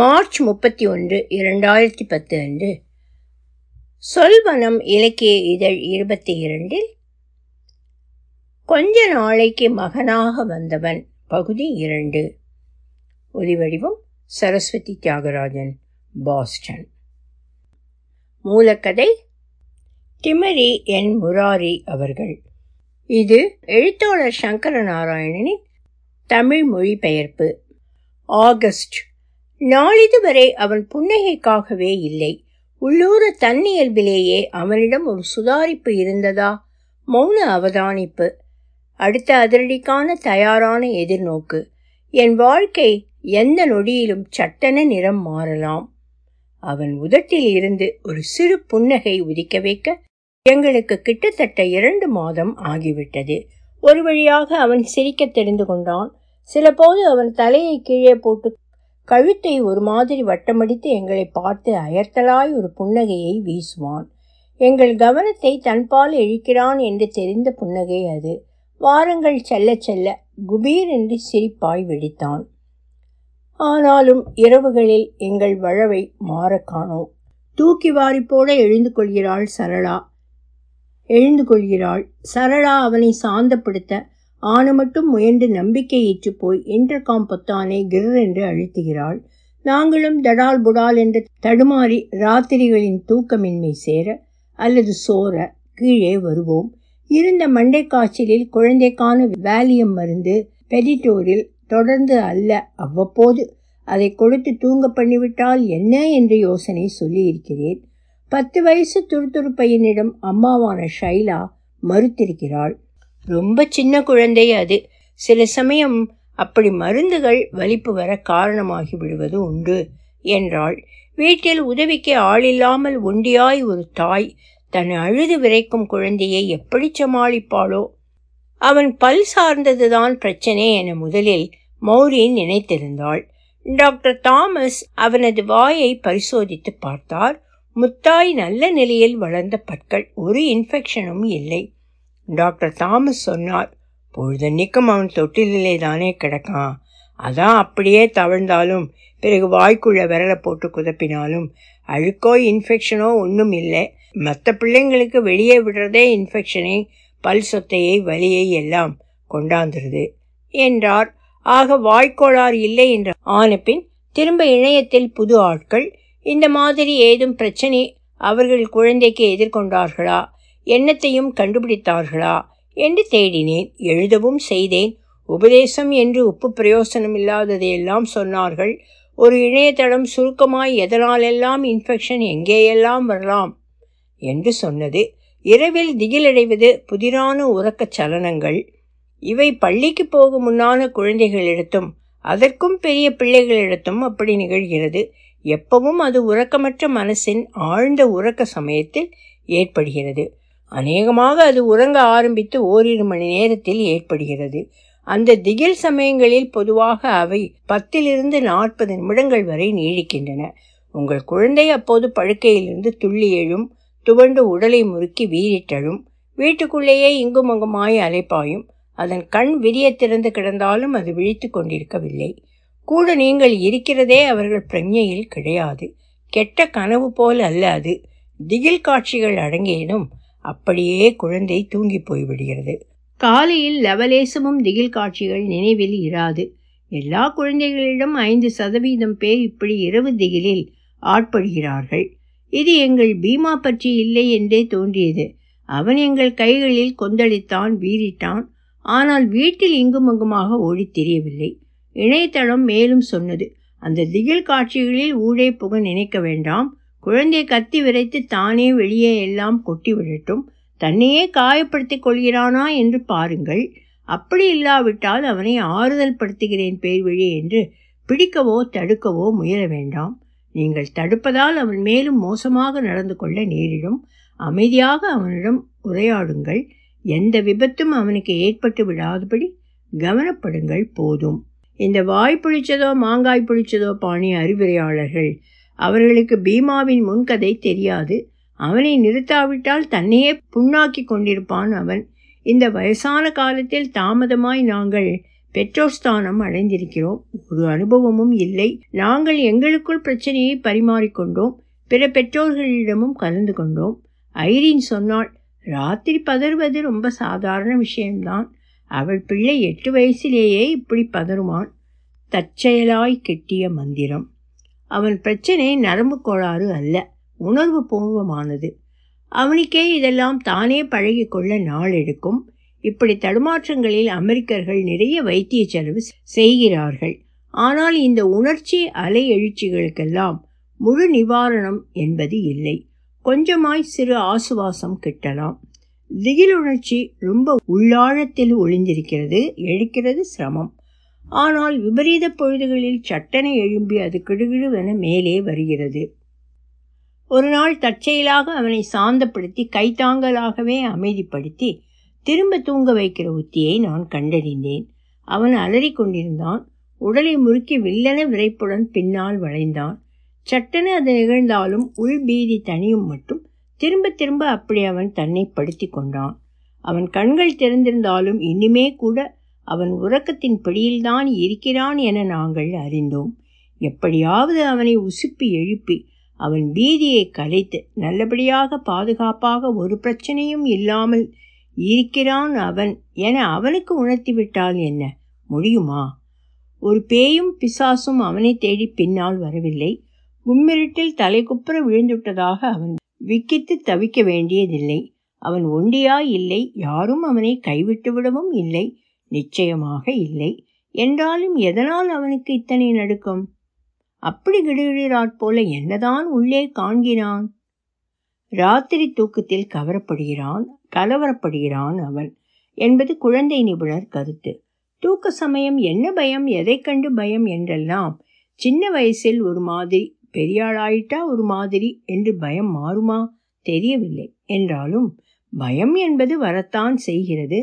March 31, 2010 அன்று சொல்வனம் இலக்கிய இதழ் 22ல் கொஞ்ச நாளைக்கு மகனாக வந்தவன் பகுதி 2. ஒலிவடிவம் சரஸ்வதி தியாகராஜன், பாஸ்டன். மூலக்கதை திமரி என். முராரி அவர்கள். இது எழுத்தாளர் சங்கர நாராயணனின் தமிழ் மொழிபெயர்ப்பு. ஆகஸ்ட். நாளிதுவரை அவன் புன்னகைக்காகவே இல்லை. உள்ளூர தன்னியல்பிலேயே அவனிடம் ஒரு சுதாரிப்பு இருந்ததா? மௌன அவதானிப்பு, அடுத்த அதிரடிக்கான தயாரான எதிர்நோக்கு. என் வாழ்க்கை எந்த நொடியிலும் சட்டென நிறம் மாறலாம். அவன் உதட்டில் இருந்து ஒரு சிறு புன்னகை உதிக்க வைக்க எங்களுக்கு கிட்டத்தட்ட 2 மாதம் ஆகிவிட்டது. ஒரு வழியாக அவன் சிரிக்க தெரிந்து கொண்டான். சிலபோது அவன் தலையை கீழே போட்டு கழுத்தை ஒரு மாதிரி வட்டமடித்து எங்களை பார்த்து அயர்த்தலாய் ஒரு புன்னகையை வீசுவான். எங்கள் கவனத்தை தன்பால் இழுக்கிறான் என்று தெரிந்த புன்னகை அது. வாரங்கள் செல்ல செல்ல குபீர் என்று சிரிப்பாய் வெடித்தான். ஆனாலும் இரவுகளில் எங்கள் வழவை மாறக்கானோம். தூக்கி வாரிப்போட எழுந்து கொள்கிறாள் சரளா. அவனை சாந்தப்படுத்த ஆணு மட்டும் முயன்று நம்பிக்கையிற்று போய் இன்டர்காம் பொத்தானை கிர் என்று அழுத்துகிறாள். நாங்களும் தடால் புடால் என்று தடுமாறி ராத்திரிகளின் தூக்கமின்மை சேர அல்லது சோர கீழே வருவோம். இருந்த மண்டை காய்ச்சலில் குழந்தைக்கான வேலியம் மருந்து பெடிட்டோரில் தொடர்ந்து அல்ல, அவ்வப்போது அதை கொடுத்து தூங்க பண்ணிவிட்டால் என்ன என்று யோசனை சொல்லியிருக்கிறேன். 10 வயசு துருத்துரு பையனிடம் அம்மாவான ஷைலா மறுத்திருக்கிறாள். ரொம்ப சின்ன குழந்தை அது. சில சமயம் அப்படி மருந்துகள் வலிப்பு வர காரணமாகி விடுவது உண்டு என்றாள். வீட்டில் உதவிக்கு ஆளில்லாமல் ஒண்டியாய் ஒரு தாய் தன் அழுது விரைக்கும் குழந்தையை எப்படி சமாளிப்பாளோ? அவன் பல் சார்ந்ததுதான் பிரச்சனை என முதலில் மௌரின் நினைத்திருந்தாள். டாக்டர் தாமஸ் அவனது வாயை பரிசோதித்து பார்த்தார். முத்தாய் நல்ல நிலையில் வளர்ந்த பற்கள், ஒரு இன்ஃபெக்ஷனும் இல்லை. டாக்டர் தாமஸ் சொன்னார், பொழுதன்னைக்கும் அவன் தொட்டிலே தானே கிடக்கான், அதான் அப்படியே தவழ்ந்தாலும் பிறகு வாய்க்குள்ள விரலை போட்டு குதப்பினாலும் அழுக்கோ இன்ஃபெக்ஷனோ ஒன்றும் இல்லை. மற்ற பிள்ளைங்களுக்கு வெளியே விடுறதே இன்ஃபெக்ஷனை, பல் சொத்தையை, வலியை எல்லாம் கொண்டாந்துருது என்றார். ஆக வாய்க்கோளாறு இல்லை என்று ஆனபின் திரும்ப இணையத்தில் புது ஆட்கள் இந்த மாதிரி ஏதும் பிரச்சனை அவர்கள் குழந்தைக்கு எதிர்கொண்டார்களா, எண்ணத்தையும் கண்டுபிடித்தார்களா என்று தேடினேன். எழுதவும் செய்தேன். உபதேசம் என்று உப்பு பிரயோசனம் இல்லாததையெல்லாம் சொன்னார்கள். ஒரு இணையதளம் சுருக்கமாய் எதனாலெல்லாம் இன்ஃபெக்ஷன் எங்கேயெல்லாம் வரலாம் என்று சொன்னது. இரவில் திகிலடைவது, புதிரான உறக்கச் சலனங்கள், இவை பள்ளிக்கு போகும் முன்னான குழந்தைகளிடத்தும் அதற்கும் பெரிய பிள்ளைகளிடத்தும் அப்படி நிகழ்கிறது. எப்பவும் அது உறக்கமற்ற மனசின் ஆழ்ந்த உறக்க சமயத்தில் ஏற்படுகிறது. அநேகமாக அது உறங்க ஆரம்பித்து ஓரிரு மணி நேரத்தில் ஏற்படுகிறது. அந்த திகில் சமயங்களில் பொதுவாக அவை 10 to 40 நிமிடங்கள் வரை நீடிக்கின்றன. உங்கள் குழந்தை அப்போது படுக்கையிலிருந்து துள்ளி எழும், துவண்டு உடலை முறுக்கி வீறிட்டழும், வீட்டுக்குள்ளேயே இங்கும் அங்குமாய் அலைப்பாயும். அதன் கண் விரிய திறந்து கிடந்தாலும் அது விழித்து கொண்டிருக்கவில்லை. கூட நீங்கள் இருக்கிறதே அவர்கள் பிரஞ்ஞையில் கிடையாது. கெட்ட கனவு போல் அல்ல அது. திகில் காட்சிகள் அடங்கியதும் அப்படியே குழந்தை தூங்கி போய்விடுகிறது. காலையில் லவலேசமும் திகில் காட்சிகள் நினைவில் இராது. எல்லா குழந்தைகளிடம் 5% பேர் இப்படி இரவு திகிலில் ஆட்படுகிறார்கள். இது எங்கள் பீமா பற்றி இல்லை என்றே தோன்றியது. அவன் எங்கள் கைகளில் கொந்தளித்தான், வீறிட்டான். ஆனால் வீட்டில் இங்குமங்குமாக ஓடி தெரியவில்லை. இணையதளம் மேலும் சொன்னது, அந்த திகில் காட்சிகளில் ஊடே புக நினைக்க வேண்டாம், குழந்தை கத்தி விரைத்து தானே வெளியே எல்லாம் கொட்டி விடட்டும், தன்னையே காயப்படுத்திக் கொள்கிறானா என்று பாருங்கள், அப்படி இல்லாவிட்டால் அவனை ஆறுதல் படுத்துகிறேன் பேர் வழி என்று பிடிக்கவோ தடுக்கவோ முயல வேண்டாம். நீங்கள் தடுப்பதால் அவன் மேலும் மோசமாக நடந்து கொள்ள நேரிடும். அமைதியாக அவனிடம் உரையாடுங்கள். எந்த விபத்தும் அவனுக்கு ஏற்பட்டு விடாதபடி கவனப்படுங்கள் போதும். இந்த வாய் புளிச்சதோ மாங்காய் புளிச்சதோ பாணி அறிவுரையாளர்கள், அவர்களுக்கு பீமாவின் முன்கதை தெரியாது. அவனை நிறுத்தாவிட்டால் தன்னையே புண்ணாக்கி கொண்டிருப்பான் அவன். இந்த வயசான காலத்தில் தாமதமாய் நாங்கள் பெற்றோர் ஸ்தானம் அடைந்திருக்கிறோம். ஒரு அனுபவமும் இல்லை. நாங்கள் எங்களுக்குள் பிரச்சனையை பரிமாறிக்கொண்டோம். பிற பெற்றோர்களிடமும் கலந்து கொண்டோம். ஐரீன் சொன்னாள், ராத்திரி பதறுவது ரொம்ப சாதாரண விஷயம்தான். அவள் பிள்ளை 8 வயசிலேயே இப்படி பதறுவான். தற்செயலாய் கெட்டிய மந்திரம். அவன் பிரச்சனை நரம்பு கோளாறு அல்ல, உணர்வு பூர்வமானது. அவனுக்கே இதெல்லாம் தானே பழகி கொள்ள நாள் எடுக்கும். இப்படி தடுமாற்றங்களில் அமெரிக்கர்கள் நிறைய வைத்திய செலவு செய்கிறார்கள். ஆனால் இந்த உணர்ச்சி அலை எழுச்சிகளுக்கெல்லாம் முழு நிவாரணம் என்பது இல்லை. கொஞ்சமாய் சிறு ஆசுவாசம் கிட்டலாம். திகிலுணர்ச்சி ரொம்ப உள்ளாழத்தில் ஒளிந்திருக்கிறது. எழுக்கிறது சிரமம். ஆனால் விபரீத பொழுதுகளில் சட்டனை எழும்பி அது கிடுகிடுவென மேலே வருகிறது. ஒரு நாள் தற்செயலாக அவனை சாந்தப்படுத்தி கைத்தாங்கலாகவே அமைதிப்படுத்தி திரும்ப தூங்க வைக்கிற உத்தியை நான் கண்டறிந்தேன். அவன் அலறி கொண்டிருந்தான். உடலை முறுக்கி வில்லன விரைப்புடன் பின்னால் வளைந்தான். சட்டென அது நிகழ்ந்தாலும் உள்பீதி தனியும் மட்டும் திரும்ப திரும்ப அப்படி அவன் தன்னை படுத்தி கொண்டான். அவன் கண்கள் திறந்திருந்தாலும் இன்னுமே கூட அவன் உறக்கத்தின் பிடியில்தான் இருக்கிறான் என நாங்கள் அறிந்தோம். எப்படியாவது அவனை உசுப்பி எழுப்பி அவன் பீதியை கலைத்து நல்லபடியாக பாதுகாப்பாக ஒரு பிரச்சனையும் இல்லாமல் இருக்கிறான் அவன் என அவனுக்கு உணர்த்திவிட்டால் என்ன முடியுமா? ஒரு பேயும் பிசாசும் அவனை தேடி பின்னால் வரவில்லை. கும்மிருட்டில் தலைக்குப்புற விழுந்துவிட்டதாக அவன் விக்கித்து தவிக்க வேண்டியதில்லை. அவன் ஒண்டியாய் இல்லை. யாரும் அவனை கைவிட்டு விடவும் இல்லை, நிச்சயமாக இல்லை. என்றாலும் எதனால் அவனுக்கு இத்தனை நடுக்கம்? அப்படி கிடுகிறாற் போல என்னதான் உள்ளே காண்கிறான்? ராத்திரி தூக்கத்தில் கவரப்படுகிறான், கலவரப்படுகிறான் அவன் என்பது குழந்தை நிபுணர் கருத்து. தூக்க சமயம் என்ன பயம், எதை கண்டு பயம் என்றெல்லாம் சின்ன வயசில் ஒரு மாதிரி, பெரியாளாயிட்டா ஒரு மாதிரி என்று பயம் மாறுமா தெரியவில்லை. என்றாலும் பயம் என்பது வரத்தான் செய்கிறது,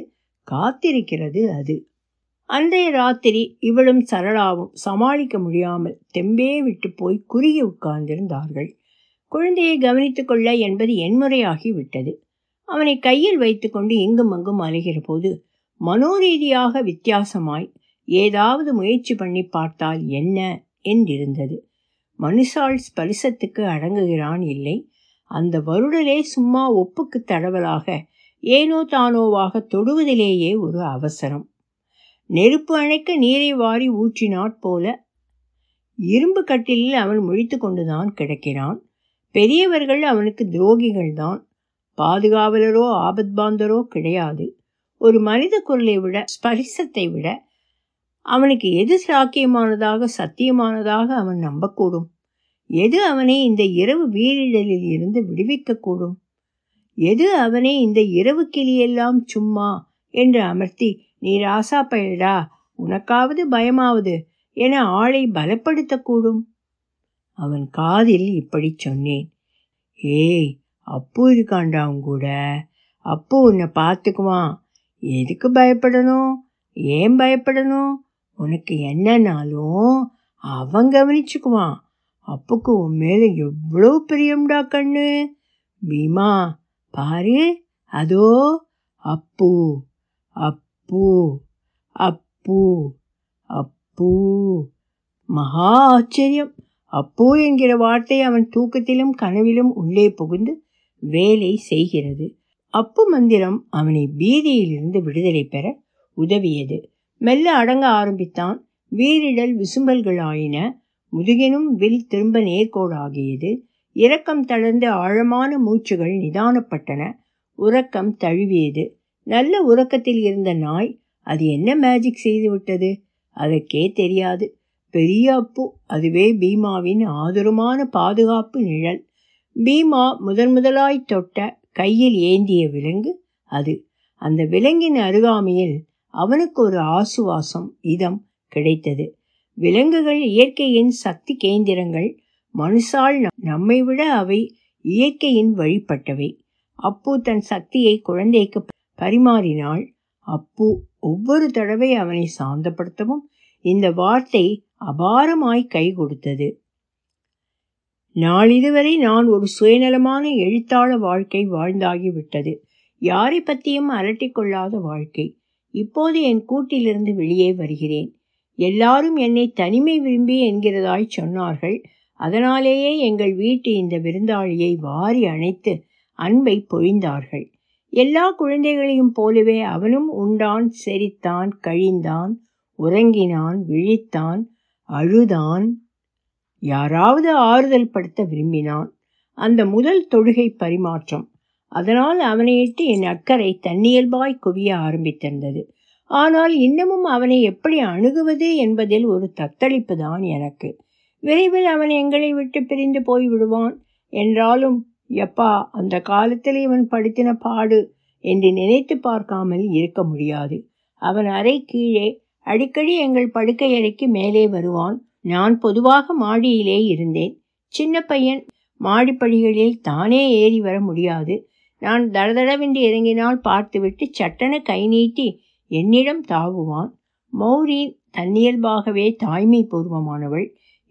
காத்திருக்கிறது அது. அன்றைய ராத்திரி இவளும் சரளாவும் சமாளிக்க முடியாமல் தெம்பே விட்டு போய் குறுகி உட்கார்ந்திருந்தார்கள். குழந்தையை கவனித்து கொள்ள என்பது என்முறையாகி விட்டது. அவனை கையில் வைத்துக்கொண்டு இங்கும் அங்கும் அலைகிற போது மனோரீதியாக வித்தியாசமாய் ஏதாவது முயற்சி பண்ணி பார்த்தால் என்ன என்றிருந்தது. மனுஷால் ஸ்பரிசத்துக்கு அடங்குகிறான் இல்லை. அந்த வருடலே சும்மா ஒப்புக்கு தடவலாக ஏனோ தானோவாக தொடுவதிலேயே ஒரு அவசரம். நெருப்பு அணைக்க நீரை வாரி ஊற்றினாற் போல இரும்பு கட்டிலில் அவன் முழித்து கொண்டுதான் கிடக்கிறான். பெரியவர்கள் அவனுக்கு துரோகிகள்தான், பாதுகாவலரோ ஆபத்பாந்தரோ கிடையாது. ஒரு மனித குரலை விட, ஸ்பரிசத்தை விட அவனுக்கு எது சாக்கியமானதாக சத்தியமானதாக அவன் நம்பக்கூடும்? எது அவனை இந்த இரவு வீரிடலில் இருந்து விடுவிக்கக்கூடும்? எது அவனை இந்த இரவு கிளியெல்லாம் சும்மா என்று அமர்த்தி நீ ராசா பயடா, உனக்காவது பயமாவது என ஆளை பலப்படுத்தக்கூடும்? அவன் காதில் இப்படி சொன்னேன், ஏய் அப்பு இருக்காண்டா உங்கூட, அப்பு உன்னை பார்த்துக்குவான், எதுக்கு பயப்படணும், ஏன் பயப்படணும், உனக்கு என்னன்னாலும் அவன் கவனிச்சுக்குவான், அப்புக்கு உன் மேலே எவ்வளோ பிரியம்டா கண்ணு, பீமா பாரு அதோ அப்பு அப்பு அப்பு அப்பு. மகா ஆச்சரியம்! அப்போ என்கிற வார்த்தை அவன் தூக்கத்திலும் கனவிலும் உள்ளே புகுந்து வேலை செய்கிறது. அப்பு மந்திரம் அவனை பீதியிலிருந்து விடுதலை பெற உதவியது. மெல்ல அடங்க ஆரம்பித்தான். வீரிடல் விசும்பல்களாயின. முதுகினும் வில் திரும்ப நேர்கோடாகியது. இரக்கம் தளர்ந்து ஆழமான மூச்சுகள் நிதானப்பட்டன. உறக்கம் தழுவியது. நல்ல உறக்கத்தில் இருந்த நாய் அது என்ன மேஜிக் செய்துவிட்டது அதற்கே தெரியாது. பெரிய அப்பு அதுவே பீமாவின் ஆதுரமான பாதுகாப்பு நிழல். பீமா முதன்முதலாய் தொட்ட கையில் ஏந்திய விலங்கு அது. அந்த விலங்கின் அருகாமையில் அவனுக்கு ஒரு ஆசுவாசம், இதம் கிடைத்தது. விலங்குகள் இயற்கையின் சக்தி கேந்திரங்கள். மனுஷால் நம்மை விட அவை இயற்கையின் வழிபட்டவை. அப்பு தன் சக்தியை குழந்தைக்கு பரிமாறினாள். அப்பு ஒவ்வொரு தடவை அவனை சாந்தப்படுத்தவும் இந்த வார்த்தை அபாரமாய் கை கொடுத்தது. நாளிதுவரை நான் ஒரு சுயநலமான எழுத்தாள வாழ்க்கை வாழ்ந்தாகிவிட்டது. யாரை பற்றியும் அலட்டிக்கொள்ளாத வாழ்க்கை. இப்போது என் கூட்டிலிருந்து வெளியே வருகிறேன். எல்லாரும் என்னை தனிமை விரும்பி என்கிறதாய் சொன்னார்கள். அதனாலேயே எங்கள் வீட்டு இந்த விருந்தாளியை வாரி அணைத்து அன்பை பொழிந்தார்கள். எல்லா குழந்தைகளையும் போலவே அவனும் உண்டான், செரித்தான், கழிந்தான், உறங்கினான், விழித்தான், அழுதான், யாராவது ஆறுதல் படுத்த விரும்பினான். அந்த முதல் தொழுகை பரிமாற்றம். அதனால் அவனையிட்டு என் அக்கறை தன்னியல்பாய் குவிய ஆரம்பித்திருந்தது. ஆனால் இன்னமும் அவனை எப்படி அணுகுவது என்பதில் ஒரு தத்தளிப்பு தான் எனக்கு. விரைவில் அவன் எங்களை விட்டு பிரிந்து போய் விடுவான் என்றாலும், எப்பா அந்த காலத்தில் இவன் படுத்தின பாடு என்று நினைத்து பார்க்காமல் இருக்க முடியாது. அவன் அறை கீழே, அடிக்கடி எங்கள் படுக்கை அறைக்கு மேலே வருவான். நான் பொதுவாக மாடியிலே இருந்தேன். சின்ன பையன் மாடிப்படிகளில் தானே ஏறி வர முடியாது. நான் தடதடவென்று இறங்கினால் பார்த்துவிட்டு சட்டென கை நீட்டி என்னிடம் தாவுவான். மௌரி தன்னியல்பாகவே தாய்மை பூர்வமானவள்.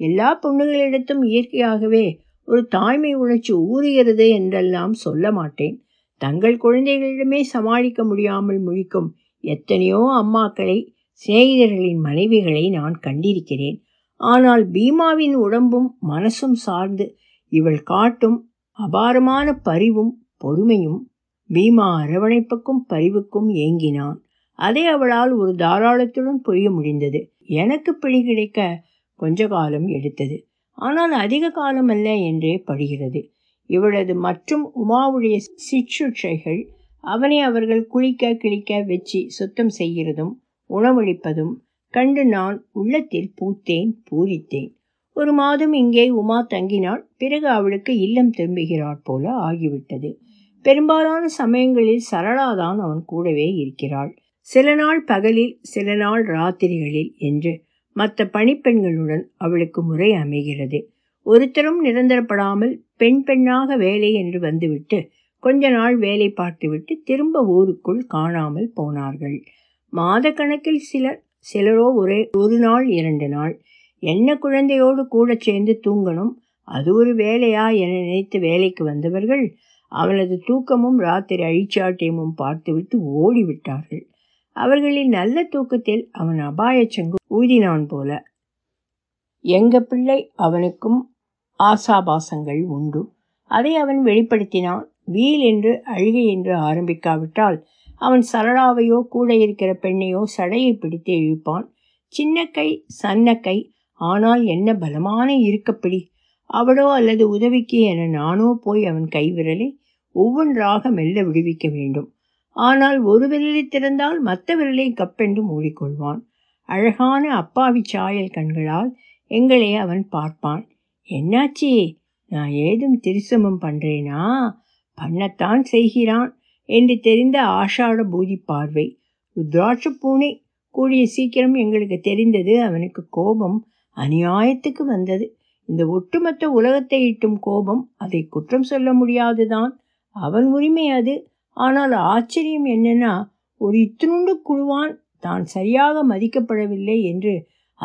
எல்லா பொண்ணுகளிடத்தும் இயற்கையாகவே ஒரு தாய்மை உணர்ச்சி ஊறுகிறது என்றெல்லாம் சொல்ல மாட்டேன். தங்கள் குழந்தைகளிடமே சமாளிக்க முடியாமல் முழிக்கும் எத்தனையோ அம்மாக்களை, சிநேகிதர்களின் மனைவிகளை நான் கண்டிருக்கிறேன். ஆனால் பீமாவின் உடம்பும் மனசும் சார்ந்து இவள் காட்டும் அபாரமான பரிவும் பொறுமையும், பீமா அரவணைப்புக்கும் பரிவுக்கும் ஏங்கினான். அதை அவளால் ஒரு தாராளத்துடன் புரிய முடிந்தது. எனக்கு பிடி கிடைக்க கொஞ்ச காலம் எடுத்தது. ஆனால் அதிக காலமல்ல என்றே படுகிறது. இவளது மற்றும் உமாவுடைய சிற்றுச்சைகள் அவனை அவர்கள் குளிக்க கிளிக்க வச்சு சுத்தம் செய்கிறதும் உணவளிப்பதும் கண்டு நான் உள்ளத்தில் பூத்தேன், பூரித்தேன். ஒரு மாதம் இங்கே உமா தங்கினாள். பிறகு அவளுக்கு இல்லம் திரும்புகிறாள் போல ஆகிவிட்டது. பெரும்பாலான சமயங்களில் சரளாதான் அவன் கூடவே இருக்கிறாள். சில நாள் பகலில், சில நாள் ராத்திரிகளில் என்று மற்ற பணிப்பெண்களுடன் அவளுக்கு முறை அமைகிறது. ஒருத்தரும் நிரந்தரப்படாமல் பெண் பெண்ணாக வேலை என்று வந்துவிட்டு கொஞ்ச நாள் வேலை பார்த்துவிட்டு திரும்ப ஊருக்குள் காணாமல் போனார்கள். மாத கணக்கில் சிலர், சிலரோ ஒரு நாள் 2 நாள். என்ன குழந்தையோடு கூட சேர்ந்து தூங்கணும், அது ஒரு வேலையா என நினைத்து வேலைக்கு வந்தவர்கள் அவளது தூக்கமும் ராத்திரி அழிச்சாட்டியமும் பார்த்துவிட்டு ஓடிவிட்டார்கள். அவர்களின் நல்ல தூக்கத்தில் அவன் அபாயச்சங்கு ஊதினான் போல. எங்க பிள்ளை அவனுக்கும் ஆசாபாசங்கள் உண்டு. அதை அவன் வெளிப்படுத்தினான். வீல் என்று அழுகை என்று ஆரம்பிக்காவிட்டால் அவன் சரளாவையோ கூட இருக்கிற பெண்ணையோ சடையை பிடித்து இழுப்பான். சின்னக்கை சன்னக்கை, ஆனால் என்ன பலமான இருக்கப்படி. அவளோ அல்லது உதவிக்கு என நானோ போய் அவன் கைவிரலை ஒவ்வொன்றாக மெல்ல விடுவிக்க வேண்டும். ஆனால் ஒரு விரலை திறந்தால் மற்ற விரலை கப்பென்று மூடிக்கொள்வான். அழகான அப்பாவி சாயல் கண்களால் எங்களை அவன் பார்ப்பான். என்னாச்சி, நான் ஏதும் திருசமம் பண்ணுறேனா? பண்ணத்தான் செய்கிறான் என்று தெரிந்த ஆஷாட பூதி பார்வை. ருத்ராட்ச பூனை கூடிய சீக்கிரம் எங்களுக்கு தெரிந்தது. அவனுக்கு கோபம் அநியாயத்துக்கு வந்தது. இந்த ஒட்டுமொத்த உலகத்தை இட்டும் கோபம். அதை குற்றம் சொல்ல முடியாதுதான், அவன் உரிமை அது. ஆனால் ஆச்சரியம் என்னன்னா, ஒரு இத்துணுண்டு குழுவான் தான் சரியாக மதிக்கப்படவில்லை என்று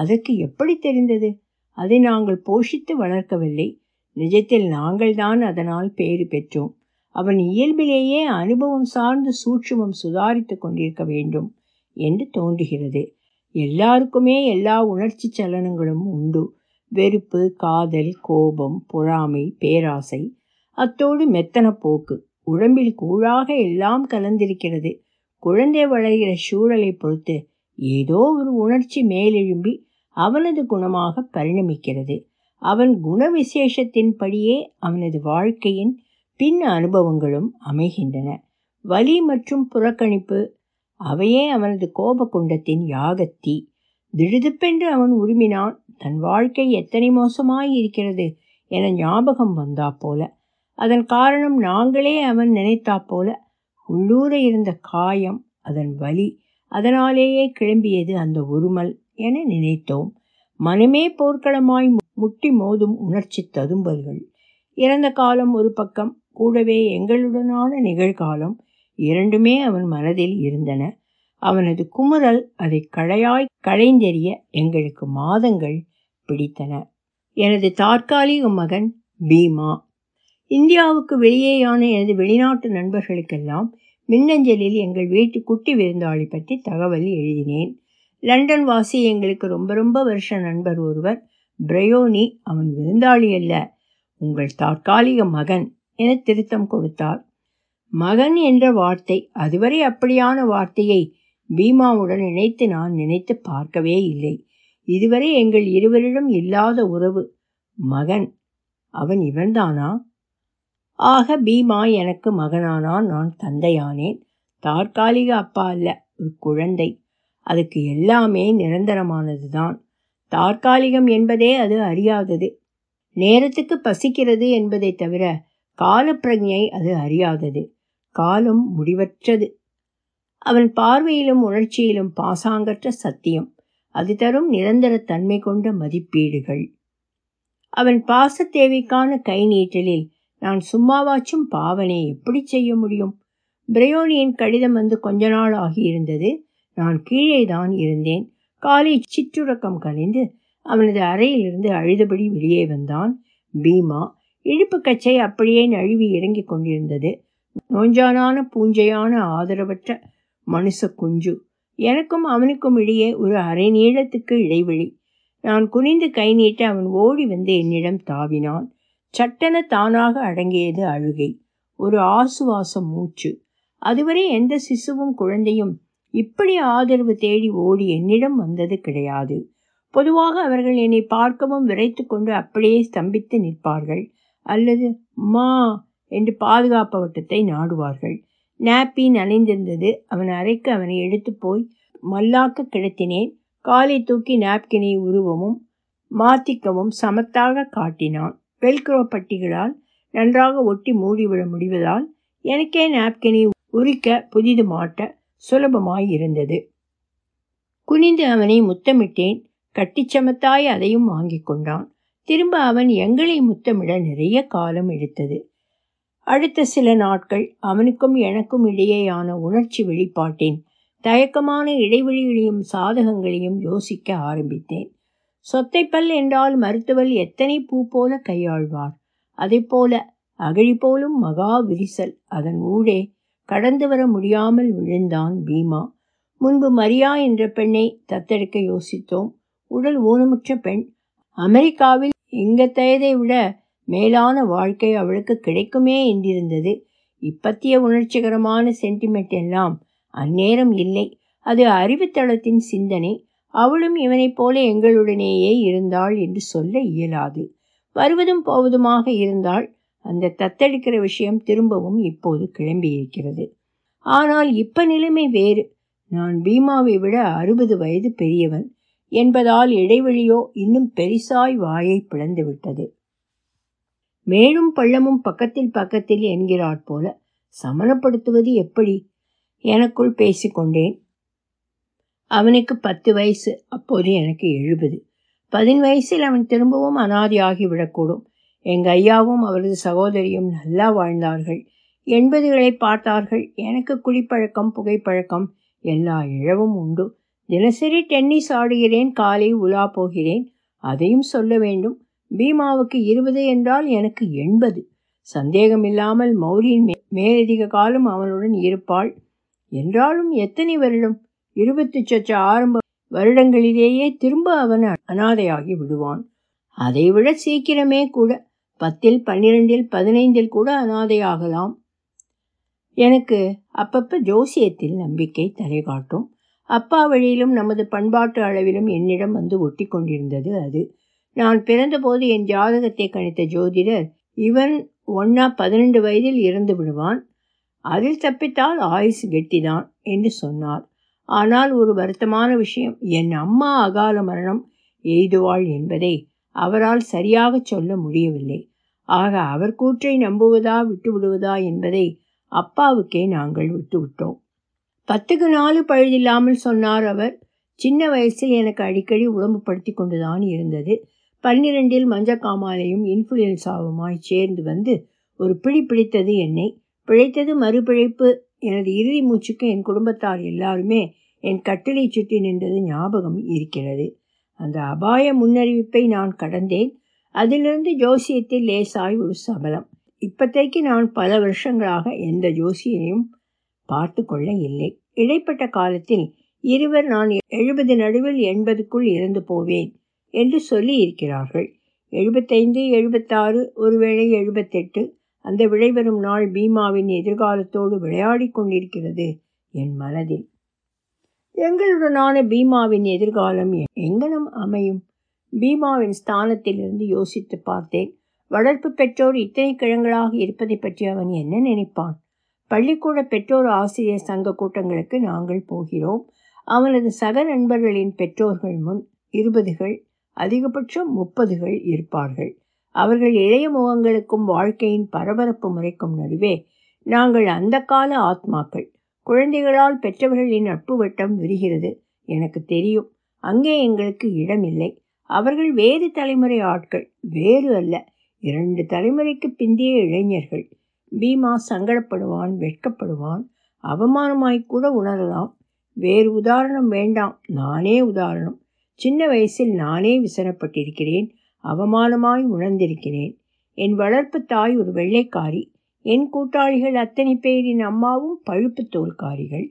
அதற்கு எப்படி தெரிந்தது? அதை நாங்கள் போஷித்து வளர்க்கவில்லை. நிஜத்தில் நாங்கள்தான் அதனால் பேறு பெற்றோம். அவன் இயல்பிலேயே அனுபவம் சார்ந்து சூட்சுமம் சுதாரித்து கொண்டிருக்க வேண்டும் என்று தோன்றுகிறது. எல்லாருக்குமே எல்லா உணர்ச்சி சலனங்களும் உண்டு. வெறுப்பு, காதல், கோபம், பொறாமை, பேராசை, அத்தோடு மெத்தன போக்கு. உடம்பில் கூழாக எல்லாம் கலந்திருக்கிறது. குழந்தை வளர்கிற சூழலை பொறுத்து ஏதோ ஒரு உணர்ச்சி மேலெழும்பி அவனது குணமாக பரிணமிக்கிறது. அவன் குண விசேஷத்தின்படியே அவனது வாழ்க்கையின் பின் அனுபவங்களும் அமைகின்றன. வலி மற்றும் புறக்கணிப்பு அவையே அவனது கோப குண்டத்தின் யாகத்தி. திடுதுப்பென்று அவன் உருமினான். தன் வாழ்க்கை எத்தனை மோசமாயிருக்கிறது என ஞாபகம் வந்தா போல. அதன் காரணம் நாங்களே அவன் நினைத்தா போல. உள்ளூர இருந்த காயம், அதன் வலி, அதனாலேயே கிளம்பியது அந்த ஒருமல் என நினைத்தோம். மனமே போர்க்களமாய் முட்டி மோதும் உணர்ச்சி ததும்பல்கள். இறந்த காலம் ஒரு பக்கம், கூடவே எங்களுடனான நிகழ்காலம், இரண்டுமே அவன் மனதில் இருந்தன. அவனது குமுறல் அதை களையாய் களைந்தெறிய எங்களுக்கு மாதங்கள் பிடித்தன. எனது தற்காலிக மகன் பீமா. இந்தியாவுக்கு வெளியேயான எனது வெளிநாட்டு நண்பர்களுக்கெல்லாம் மின்னஞ்சலில் எங்கள் வீட்டு குட்டி விருந்தாளி பற்றி தகவல் எழுதினேன். லண்டன் வாசி எங்களுக்கு ரொம்ப ரொம்ப வருஷ நண்பர் ஒருவர் பிரயோனி, அவன் விருந்தாளி அல்ல, உங்கள் தற்காலிக மகன் என திருத்தம் கொடுத்தார். மகன் என்ற வார்த்தை அதுவரை அப்படியான வார்த்தையை பீமாவுடன் இணைத்து நான் நினைத்து பார்க்கவே இல்லை. இதுவரை எங்கள் இருவரிடம் இல்லாத உறவு மகன். அவன் இவன்தானா? ஆக பீமா எனக்கு மகனானான். நான் தந்தையானேன். தற்காலிக அப்பா அல்ல, ஒரு குழந்தை. அதுக்கு எல்லாமே நிரந்தரமானது தான். தற்காலிகம் என்பதே அது அறியாதது. நேரத்துக்கு பசிக்கிறது என்பதை தவிர காலப்பிரஜை அது அறியாதது. காலம் முடிவற்றது. அவன் பார்வையிலும் உணர்ச்சியிலும் பாசாங்கற்ற சத்தியம், அது தரும் நிரந்தர தன்மை கொண்ட மதிப்பீடுகள். அவன் பாசத்தேவைக்கான கை நீட்டலில் நான் சும்மாவாச்சும் பாவனை எப்படி செய்ய முடியும்? பிரயோனியின் கடிதம் வந்து கொஞ்ச நாள் ஆகியிருந்தது. நான் கீழே தான் இருந்தேன். காலை சிற்றுறக்கம் கலைந்து அவனது அறையிலிருந்து அழுதபடி வெளியே வந்தான். பீமா இழுப்பு கச்சை அப்படியே நழுவி இறங்கி கொண்டிருந்தது. நோஞ்சானான பூஞ்சையான ஆதரவற்ற மனுஷ குஞ்சு. எனக்கும் அவனுக்கும் இடையே ஒரு அரை நீளத்துக்கு இடைவெளி. நான் குனிந்து கை நீட்ட அவன் ஓடி வந்து என்னிடம் தாவினான். சட்டென தானாக அடங்கியது அழுகை, ஒரு ஆசுவாசம் மூச்சு. அதுவரை எந்த சிசுவும் குழந்தையும் இப்படி ஆதரவு தேடி ஓடி என்னிடம் வந்தது கிடையாது. பொதுவாக அவர்கள் என்னை பார்க்கவும் விரைத்து கொண்டு அப்படியே ஸ்தம்பித்து நிற்பார்கள், அல்லது மா என்று பாதுகாப்பவட்டத்தை நாடுவார்கள். நாப்பி நனைந்திருந்தது. அவன் அறைக்கு அவனை எடுத்து போய் மல்லாக்க கிடத்தினேன். காலை தூக்கி நாப்கினை உருவமும் மாத்திக்கவும் சமத்தாக காட்டினான். வெல்க்ரோ பட்டிகளால் நன்றாக ஒட்டி மூடிவிட முடிவதால் எனக்கே நாப்கினை உரிக்க புதிது மாட்ட சுலபமாயிருந்தது. குனிந்து அவனை முத்தமிட்டேன். கட்டிச்சமத்தாய் அதையும் வாங்கி கொண்டான். திரும்ப அவன் எங்களை முத்தமிட நிறைய காலம் எடுத்தது. அடுத்த சில நாட்கள் அவனுக்கும் எனக்கும் இடையேயான உணர்ச்சி வெளிப்பாட்டின் தயக்கமான இடைவெளிகளையும் சாதகங்களையும் யோசிக்க ஆரம்பித்தேன். சொத்தைப்பல் என்றால் மருத்துவர் எத்தனை பூ போல கையாழ்வார், அதை போல அகழி போலும் மகா விரிசல் அதன் ஊடே கடந்து வர முடியாமல் விழுந்தான் பீமா. முன்பு மரியா என்ற பெண்ணை தத்தெடுக்க யோசித்தோம். உடல் ஊனமுற்ற பெண். அமெரிக்காவில் இங்கத்தையதை விட மேலான வாழ்க்கை அவளுக்கு கிடைக்குமே என்றிருந்தது. இப்பத்திய உணர்ச்சிகரமான சென்டிமெண்ட் எல்லாம் அந்நேரம் இல்லை. அது அறிவுத்தளத்தின் சிந்தனை. அவளும் இவனைப் போல எங்களுடனேயே இருந்தாள் என்று சொல்ல இயலாது. வருவதும் போவதுமாக இருந்தாள். அந்த தத்தெடுக்கிற விஷயம் திரும்பவும் இப்போது கிளம்பியிருக்கிறது. ஆனால் இப்ப நிலைமை வேறு. நான் பீமாவை விட 60 வயது பெரியவன் என்பதால் இடைவெளியோ இன்னும் பெரிசாய் வாயை பிளந்து விட்டது. மேலும் பள்ளமும் பக்கத்தில் பக்கத்தில் என்கிறாற் போல சமனப்படுத்துவது எப்படி எனக்குள் பேசிக்கொண்டேன். அவனுக்கு 10 வயசு, அப்போது எனக்கு 70. 10 வயசில் அவன் திரும்பவும் அனாதியாகிவிடக்கூடும். எங்கள் ஐயாவும் அவரது சகோதரியும் நல்லா வாழ்ந்தார்கள், 80களை பார்த்தார்கள். எனக்கு குடிப்பழக்கம் புகைப்பழக்கம் எல்லா இழவும் உண்டு. தினசரி டென்னிஸ் ஆடுகிறேன், காலை உலா போகிறேன். அதையும் சொல்ல வேண்டும், பீமாவுக்கு 20 என்றால் எனக்கு 80. சந்தேகமில்லாமல் மௌரியின் மேலதிக காலம் அவனுடன் இருப்பாள். என்றாலும் எத்தனை வருடம்? 20 ஆரம்ப வருடங்களிலேயே திரும்ப அவன் அனாதையாகி விடுவான். அதைவிட சீக்கிரமே கூட, 10, 12, 15 கூட அனாதையாகலாம். எனக்கு அப்பப்ப ஜோசியத்தில் நம்பிக்கை தலை காட்டும். அப்பா வழியிலும் நமது பண்பாட்டு அளவிலும் என்னிடம் வந்து ஒட்டி கொண்டிருந்தது அது. நான் பிறந்தபோது என் ஜாதகத்தை கணித்த ஜோதிடர், இவன் 11, 12 வயதில் இறந்து விடுவான், அதில் தப்பித்தால் ஆயுசு கெட்டிதான் என்று சொன்னார். ஆனால் ஒரு வருத்தமான விஷயம், என் அம்மா அகால மரணம் எய்துவாள் என்பதை அவரால் சரியாக சொல்ல முடியவில்லை. ஆக அவர் கூற்றை நம்புவதா விட்டுவிடுவதா என்பதை அப்பாவுக்கே நாங்கள் விட்டுவிட்டோம். 10க்கு 4 பழுதில்லாமல் சொன்னார் அவர். சின்ன வயசில் எனக்கு அடிக்கடி உடம்பு படுத்தி கொண்டுதான் இருந்தது. 12இல் மஞ்சக்காமாலையும் இன்ஃப்ளூயன்சாவுமாய் சேர்ந்து வந்து ஒரு பிடி பிடித்தது என்னை. பிழைத்தது மறுபிழைப்பு. எனது இறுதி மூச்சுக்கு என் குடும்பத்தார் எல்லாருமே என் கட்டிலை சுற்றி நின்றது ஞாபகம் இருக்கிறது. அந்த அபாய முன்னறிவிப்பை நான் கடந்தேன். அதிலிருந்து ஜோசியத்தில் லேசாய் ஒரு சபலம். இப்போதைக்கு நான் பல வருஷங்களாக எந்த ஜோசியனையும் பார்த்து கொள்ள இல்லை. இடைப்பட்ட காலத்தில் இருவர் நான் 70 நடுவில் 80க்குள் இறந்து போவேன் என்று சொல்லி இருக்கிறார்கள். 75, 76, ஒருவேளை 78 அந்த விடைபெறும் நாள் பீமாவின் எதிர்காலத்தோடு விளையாடி கொண்டிருக்கிறது என் மனதில். எங்களுடனான பீமாவின் எதிர்காலம் எங்கனம் அமையும்? பீமாவின் ஸ்தானத்திலிருந்து யோசித்து பார்த்தேன். வளர்ப்பு பெற்றோர் இத்தனை கிழங்களாக இருப்பதை பற்றி அவன் என்ன நினைப்பான்? பள்ளிக்கூட பெற்றோர் ஆசிரியர் சங்க கூட்டங்களுக்கு நாங்கள் போகிறோம். அவனது சக நண்பர்களின் பெற்றோர்கள் முன் 20கள் அதிகபட்சம் 30கள் இருப்பார்கள். அவர்கள் இளைய முகங்களுக்கும் வாழ்க்கையின் பரபரப்பு முறைக்கும் நடுவே நாங்கள் அந்த கால ஆத்மாக்கள். குழந்தைகளால் பெற்றவர்களின் நட்பு வட்டம் விரிகிறது. எனக்கு தெரியும், அங்கே எங்களுக்கு இடமில்லை. அவர்கள் வேறு தலைமுறை ஆட்கள், வேறு அல்ல, 2 தலைமுறைக்கு பிந்தைய இளைஞர்கள். பீமா சங்கடப்படுவான், வெட்கப்படுவான், அவமானமாய்க்கூட உணரலாம். வேறு உதாரணம் வேண்டாம், நானே உதாரணம். சின்ன வயசில் நானே விசனப்பட்டிருக்கிறேன், அவமானமாய் உணர்ந்திருக்கிறேன். என் வளர்ப்பு தாய் ஒரு வெள்ளைக்காரி. என் கூட்டாளிகள் அத்தனை பேரின் அம்மாவும் பழுப்பு தோல்காரிகள்.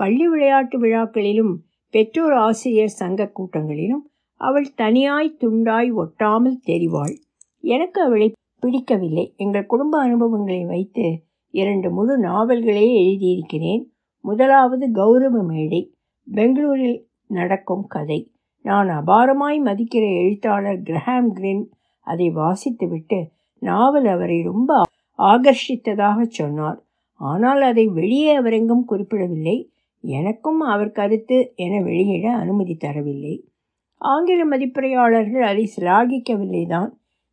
பள்ளி விளையாட்டு விழாக்களிலும் பெற்றோர் ஆசிரியர் சங்க கூட்டங்களிலும் அவள் தனியாய் துண்டாய் ஒட்டாமல் தெரிவாள். எனக்கு அவளை பிடிக்கவில்லை. எங்கள் குடும்ப அனுபவங்களை வைத்து 2 முழு நாவல்களே எழுதியிருக்கிறேன். முதலாவது கௌரவ மேடை, பெங்களூரில் நடக்கும் கதை. நான் அபாரமாய் மதிக்கிற எழுத்தாளர் கிரஹாம் கிரீன் அதை வாசித்துவிட்டு நாவல் அவரை ரொம்ப ஆகர்ஷித்ததாக சொன்னார். ஆனால் அதை வெளியே அவரெங்கும் குறிப்பிடவில்லை. எனக்கும் அவர் கருத்து என வெளியிட அனுமதி தரவில்லை. ஆங்கில மதிப்புரையாளர்கள் அதை சிலாகிக்கவில்லை தான்.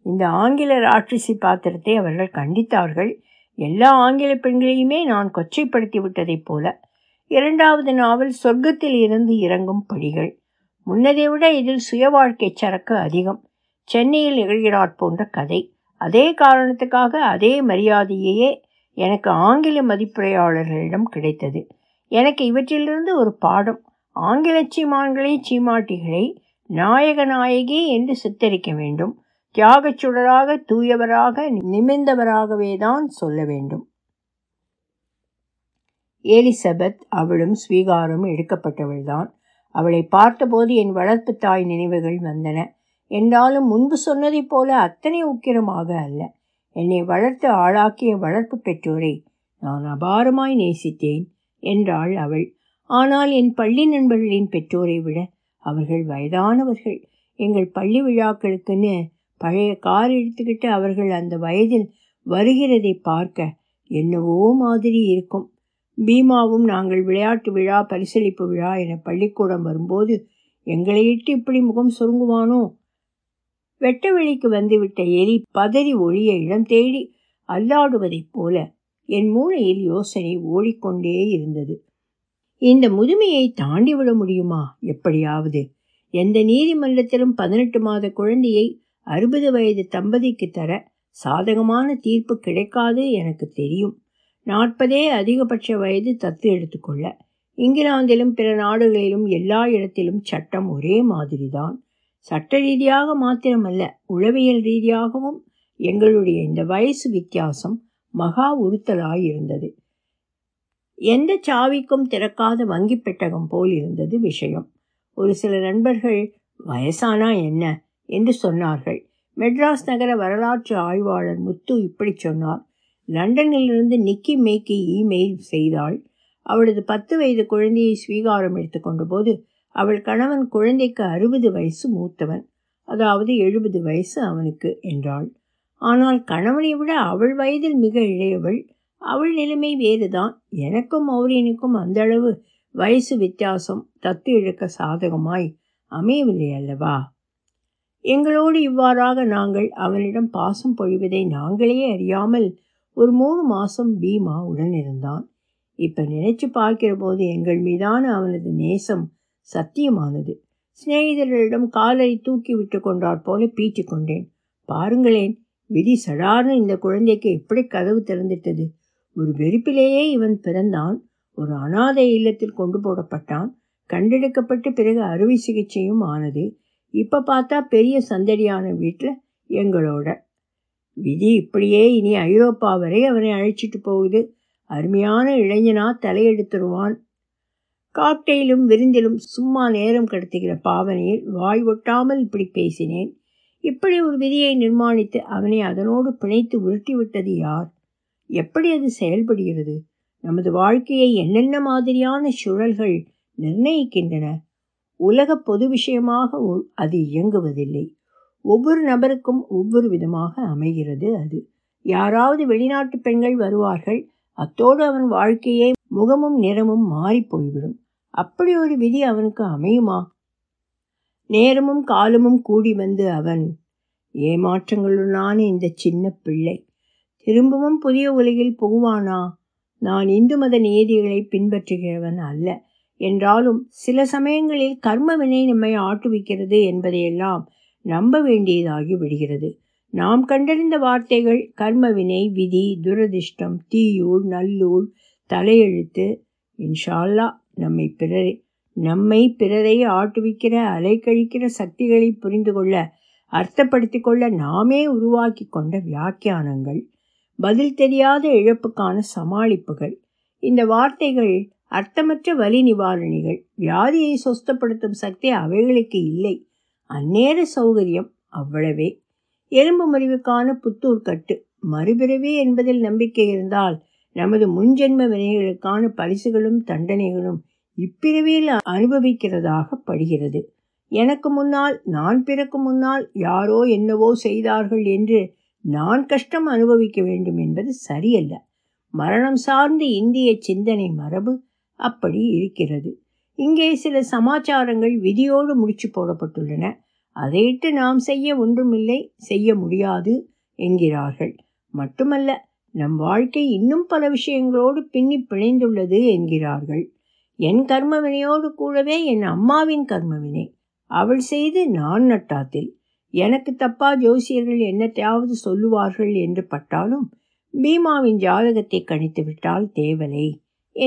இந்த ஆங்கில ராட்சசி பாத்திரத்தை அவர்கள் கண்டித்தார்கள். எல்லா ஆங்கில பெண்களையுமே நான் கொச்சைப்படுத்தி விட்டதைப் போல. இரண்டாவது நாவல் சொர்க்கத்தில் இருந்து இறங்கும் படிகள். முன்னதை விட இதில் சுய வாழ்க்கை சரக்கு அதிகம். சென்னையில் நிகழ்கிறாற் போன்ற கதை. அதே காரணத்துக்காக அதே மரியாதையே எனக்கு ஆங்கில மதிப்புரையாளர்களிடம் கிடைத்தது. எனக்கு இவற்றிலிருந்து ஒரு பாடம். ஆங்கில சீமான்களை சீமாட்டிகளை நாயக நாயகி என்று சித்தரிக்க வேண்டும். தியாகச் சுடராக, தூயவராக, நிமிர்ந்தவராகவே தான் சொல்ல வேண்டும். எலிசபெத் அவளும் ஸ்வீகாரம் எடுக்கப்பட்டவள்தான். அவளை பார்த்தபோது என் வளர்ப்பு தாய் நினைவுகள் வந்தன. என்றாலும் முன்பு சொன்னதைப் போல அத்தனை உக்கிரமாக அல்ல. என்னை வளர்த்து ஆளாக்கிய வளர்ப்பு பெற்றோரை நான் அபாரமாய் நேசித்தேன் என்றாள் அவள். ஆனால் என் பள்ளி நண்பர்களின் பெற்றோரை விட அவர்கள் வயதானவர்கள். எங்கள் பள்ளி விழாக்களுக்குன்னு பழைய கார் எடுத்துக்கிட்டு அவர்கள் அந்த வயதில் வருகிறதை பார்க்க என்னவோ மாதிரி இருக்கும். பீமாவும் நாங்கள் விளையாட்டு விழா, பரிசளிப்பு விழா என பள்ளிக்கூடம் வரும்போது எங்களை இட்டு இப்படி முகம் சுருங்குவானோ? வெட்ட வெளிக்கு வந்துவிட்ட எலி பதறி ஒளிய இடம் தேடி அல்லாடுவதைப் போல என் மூளையில் யோசனை ஓடிக்கொண்டே இருந்தது. இந்த முதுமையை தாண்டி விட முடியுமா எப்படியாவது? எந்த நீதிமன்றத்திலும் 18 மாத குழந்தையை 60 வயது தம்பதிக்கு தர சாதகமான தீர்ப்பு கிடைக்காது எனக்கு தெரியும். 40 அதிகபட்ச வயது தத்து எடுத்துக்கொள்ள. இங்கிலாந்திலும் பிற நாடுகளிலும் எல்லா இடத்திலும் சட்டம் ஒரே மாதிரி தான். சட்ட ரீதியாக மாத்திரமல்ல, உளவியல் ரீதியாகவும் எங்களுடைய இந்த வயசு வித்தியாசம் மகா உறுத்தலாயிருந்தது. எந்த சாவிக்கும் திறக்காத வங்கி பெட்டகம் போல் இருந்தது விஷயம். ஒரு சில நண்பர்கள் வயசானா என்ன என்று சொன்னார்கள். மெட்ராஸ் நகர வரலாற்று ஆய்வாளர் முத்து இப்படி சொன்னார். லண்டனிலிருந்து நிக்கி மேக்கி இமெயில் செய்தாள். அவளது 10 வயது குழந்தையை ஸ்வீகாரம் எடுத்துக்கொண்ட போது அவள் கணவன் குழந்தைக்கு 60 வயசு மூத்தவன், அதாவது 70 வயசு அவனுக்கு என்றாள். ஆனால் கணவனை விட அவள் வயதில் மிக இளையவள். அவள் நிலைமை வேறுதான். எனக்கும் மௌரியனுக்கும் அந்த அளவு வயசு வித்தியாசம் தத்து இழக்க சாதகமாய் அமையவில்லை அல்லவா? எங்களோடு இவ்வாறாக நாங்கள் அவனிடம் பாசம் பொழிவதை நாங்களே அறியாமல் ஒரு 3 மாதம் பீமா உடன் இருந்தான். இப்போ நினைச்சு பார்க்கிற போது எங்கள் மீதான அவனது நேசம் சத்தியமானது. சிநேகிதர்களிடம் காலை தூக்கி விட்டு கொண்டாற் போல பீச்சு கொண்டேன். பாருங்களேன், விதி சடார்னு இந்த குழந்தைக்கு எப்படி கதவு திறந்துட்டது. ஒரு வெறுப்பிலேயே இவன் பிறந்தான். ஒரு அனாதை இல்லத்தில் கொண்டு போடப்பட்டான். கண்டெடுக்கப்பட்டு பிறகு அறுவை சிகிச்சையும் ஆனது. இப்போ பார்த்தா பெரிய சந்தடியான வீட்டில் எங்களோட. விதி இப்படியே இனி ஐரோப்பா வரை அவனை அழைச்சிட்டு போகுது. அருமையான இளைஞனா தலையெடுத்துருவான். காக்டெயிலும் விருந்திலும் சும்மா நேரம் கடத்துகிற பாவனையில் வாய் ஒட்டாமல் இப்படி பேசினேன். இப்படி ஒரு விதியை நிர்மாணித்து அவனை அதனோடு பிணைத்து உருட்டிவிட்டது யார்? எப்படி அது செயல்படுகிறது? நமது வாழ்க்கையை என்னென்ன மாதிரியான சுழல்கள் நிர்ணயிக்கின்றன? உலக பொது விஷயமாக அது இயங்குவதில்லை. ஒவ்வொரு நபருக்கும் ஒவ்வொரு விதமாக அமைகிறது அது. யாராவது வெளிநாட்டு பெண்கள் வருவார்கள். அத்தோடு அவன் வாழ்க்கையே முகமும் நிறமும் மாறி போய்விடும். அப்படி ஒரு விதி அவனுக்கு அமையுமா? நேரமும் காலமும் கூடி வந்து அவன் ஏமாற்றங்களுடனான இந்த சின்ன பிள்ளை திரும்பவும் புதிய உலகில் புகுவானா? நான் இந்து மத நியதிகளை பின்பற்றுகிறவன் அல்ல என்றாலும் சில சமயங்களில் கர்மவினை நம்மை ஆட்டுவிக்கிறது என்பதையெல்லாம் நம்ப வேண்டியதாகி விடுகிறது. நாம் கண்டறிந்த வார்த்தைகள் கர்மவினை, விதி, துரதிர்ஷ்டம், தீயூர், நல்லூர், தலையெழுத்து, இன்ஷா அல்லா நம்மை பிறரை ஆட்டுவிக்கிற அலைக்கழிக்கிற சக்திகளை புரிந்து கொள்ள, அர்த்தப்படுத்தி கொள்ள நாமே உருவாக்கி கொண்ட வியாக்கியானங்கள், பதில் தெரியாத இழப்புக்கான சமாளிப்புகள். இந்த வார்த்தைகள் அர்த்தமற்ற வலி நிவாரணிகள். வியாதியை சொஸ்தப்படுத்தும் சக்தி அவைகளுக்கு இல்லை. அந்நேர சௌகரியம் அவ்வளவே. எலும்பு முறிவுக்கான புத்தூர்கட்டு. மறுபிறவி என்பதில் நம்பிக்கை இருந்தால் நமது முன்ஜென்ம வினைகளுக்கான பரிசுகளும் தண்டனைகளும் இப்பிறவியில் அனுபவிக்கிறதாக படுகிறது. எனக்கு முன்னால், நான் பிறக்கும் முன்னால் யாரோ என்னவோ செய்தார்கள் என்று நான் கஷ்டம் அனுபவிக்க வேண்டும் என்பது சரியல்ல. மரணம் சார்ந்த இந்திய சிந்தனை மரபு அப்படி இருக்கிறது. இங்கே சில சமாச்சாரங்கள் விதியோடு முடிச்சு போடப்பட்டுள்ளன. அதையிட்டு நாம் செய்ய ஒன்றுமில்லை, செய்ய முடியாது என்கிறார்கள். மட்டுமல்ல, நம் வாழ்க்கை இன்னும் பல விஷயங்களோடு பின்னி பிணைந்துள்ளது என்கிறார்கள். என் கர்மவினையோடு கூடவே என் அம்மாவின் கர்மவினை. அவள் செய்து நான் நட்டாத்தில். எனக்கு தப்பா ஜோசியர்கள் என்னத்தையாவது சொல்லுவார்கள் என்று பட்டாலும் பீமாவின் ஜாதகத்தை கணித்து விட்டால் தேவலை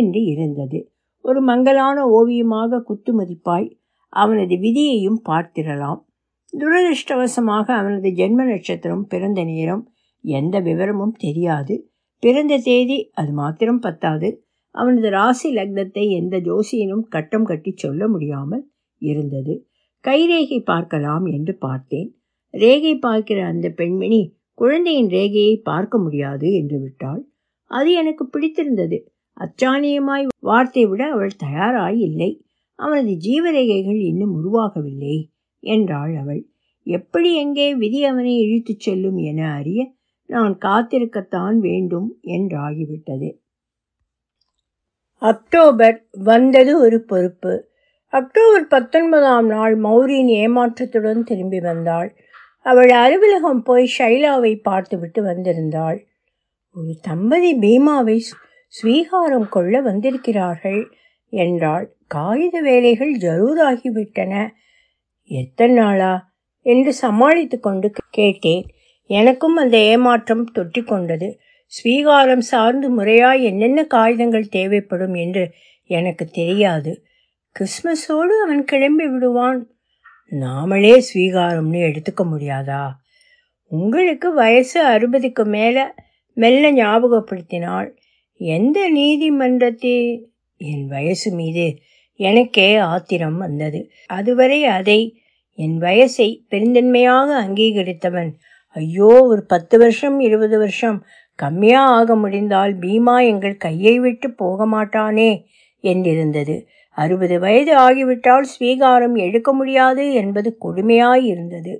என்று இருந்தது. ஒரு மங்கலான ஓவியமாக குத்து மதிப்பாய் அவனது விதியையும் பார்த்திடலாம். துரதிருஷ்டவசமாக அவனது ஜென்ம நட்சத்திரம், பிறந்த நேரம் எந்த விவரமும் தெரியாது. பிறந்த தேதி அது மாத்திரம் பத்தாது. அவனது ராசி லக்னத்தை எந்த ஜோசியனும் கட்டம் கட்டி சொல்ல முடியாமல் இருந்தது. கைரேகை பார்க்கலாம் என்று பார்த்தேன். ரேகை பார்க்கிற அந்த பெண்மணி குழந்தையின் ரேகையை பார்க்க முடியாது என்று விட்டாள். அது எனக்கு பிடித்திருந்தது. அச்சாணியமாய் வார்த்தை விட அவள் தயாராய் இல்லை. அவனது ஜீவரேகைகள் இன்னும் உருவாகவில்லை என்றாள் அவள். எப்படி எங்கே விதி அவனை இழுத்துச் செல்லும் என அறிய நான் காத்திருக்கத்தான் வேண்டும் என்றாகிவிட்டது. அக்டோபர் வந்தது ஒரு பொறுப்பு. அக்டோபர் 19ஆம் நாள் மௌரியின் ஏமாற்றத்துடன் திரும்பி வந்தாள். அவள் அலுவலகம் போய் ஷைலாவை பார்த்துவிட்டு வந்திருந்தாள். ஒரு தம்பதி பீமாவை ஸ்வீகாரம் கொள்ள வந்திருக்கிறார்கள் என்றாள். காகித வேலைகள் ஜரூராகிவிட்டன. எத்தனை நாளா என்று சமாளித்து கொண்டு கேட்டேன். எனக்கும் அந்த ஏமாற்றம் தொட்டி கொண்டது. ஸ்வீகாரம் சார்ந்து முறையாய் என்னென்ன காகிதங்கள் தேவைப்படும் என்று எனக்கு தெரியாது. கிறிஸ்மஸோடு அவன் கிளம்பி விடுவான். நாமளே ஸ்வீகாரம்னு எடுத்துக்க முடியாதா? உங்களுக்கு வயசு 60க்கு மேலே மெல்ல ஞாபகப்படுத்தினாள். எந்த நீதிமன்றத்தை? என் வயசு மீது எனக்கே ஆத்திரம் வந்தது. அதுவரை அதை என் வயசை பெருந்தன்மையாக அங்கீகரித்தவன், ஐயோ ஒரு 10 வருஷம் 20 வருஷம் கம்மியாக ஆக முடிந்தால் பீமா எங்கள் கையை விட்டு போக மாட்டானே என்றிருந்தது. 60 வயது ஆகிவிட்டால் ஸ்வீகாரம் எடுக்க முடியாது என்பது கொடுமையாயிருந்தது.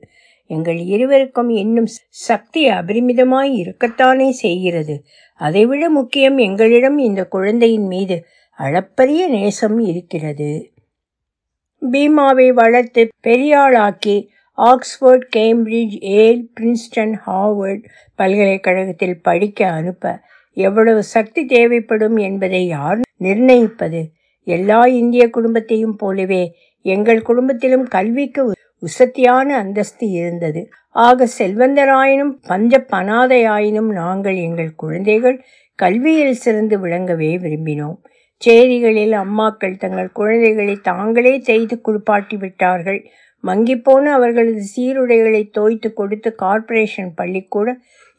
எங்கள் இருவருக்கும் இன்னும் சக்தி அபரிமிதமாய் இருக்கத்தானே செய்கிறது. அதைவிட முக்கியம், எங்களிடம் இந்த குழந்தையின் மீது அளப்பரிய நேசம் இருக்கிறது. பீமாவை வளர்த்து பெரியாளாக்கி Oxford, Cambridge, Yale, Princeton, Harvard பல்கலைக்கழகத்தில் படிக்க அனுப்ப எவ்வளவு சக்தி தேவைப்படும் என்பதை யார் நிர்ணயிப்பது? எல்லா இந்திய குடும்பத்தையும் போலவே எங்கள் குடும்பத்திலும் கல்விக்கு உசத்தியான அந்தஸ்து இருந்தது. ஆக செல்வந்தராயினும் பஞ்ச பனாதையாயினும் நாங்கள் எங்கள் குழந்தைகள் கல்வியில் சிறந்து விளங்கவே விரும்பினோம். சேரிகளில் அம்மாக்கள் தங்கள் குழந்தைகளை தாங்களே செய்து குளிப்பாட்டி விட்டார்கள். மங்கிப்போன அவர்களது சீருடைகளை தோய்த்து கொடுத்து கார்ப்பரேஷன் பள்ளிக்கூட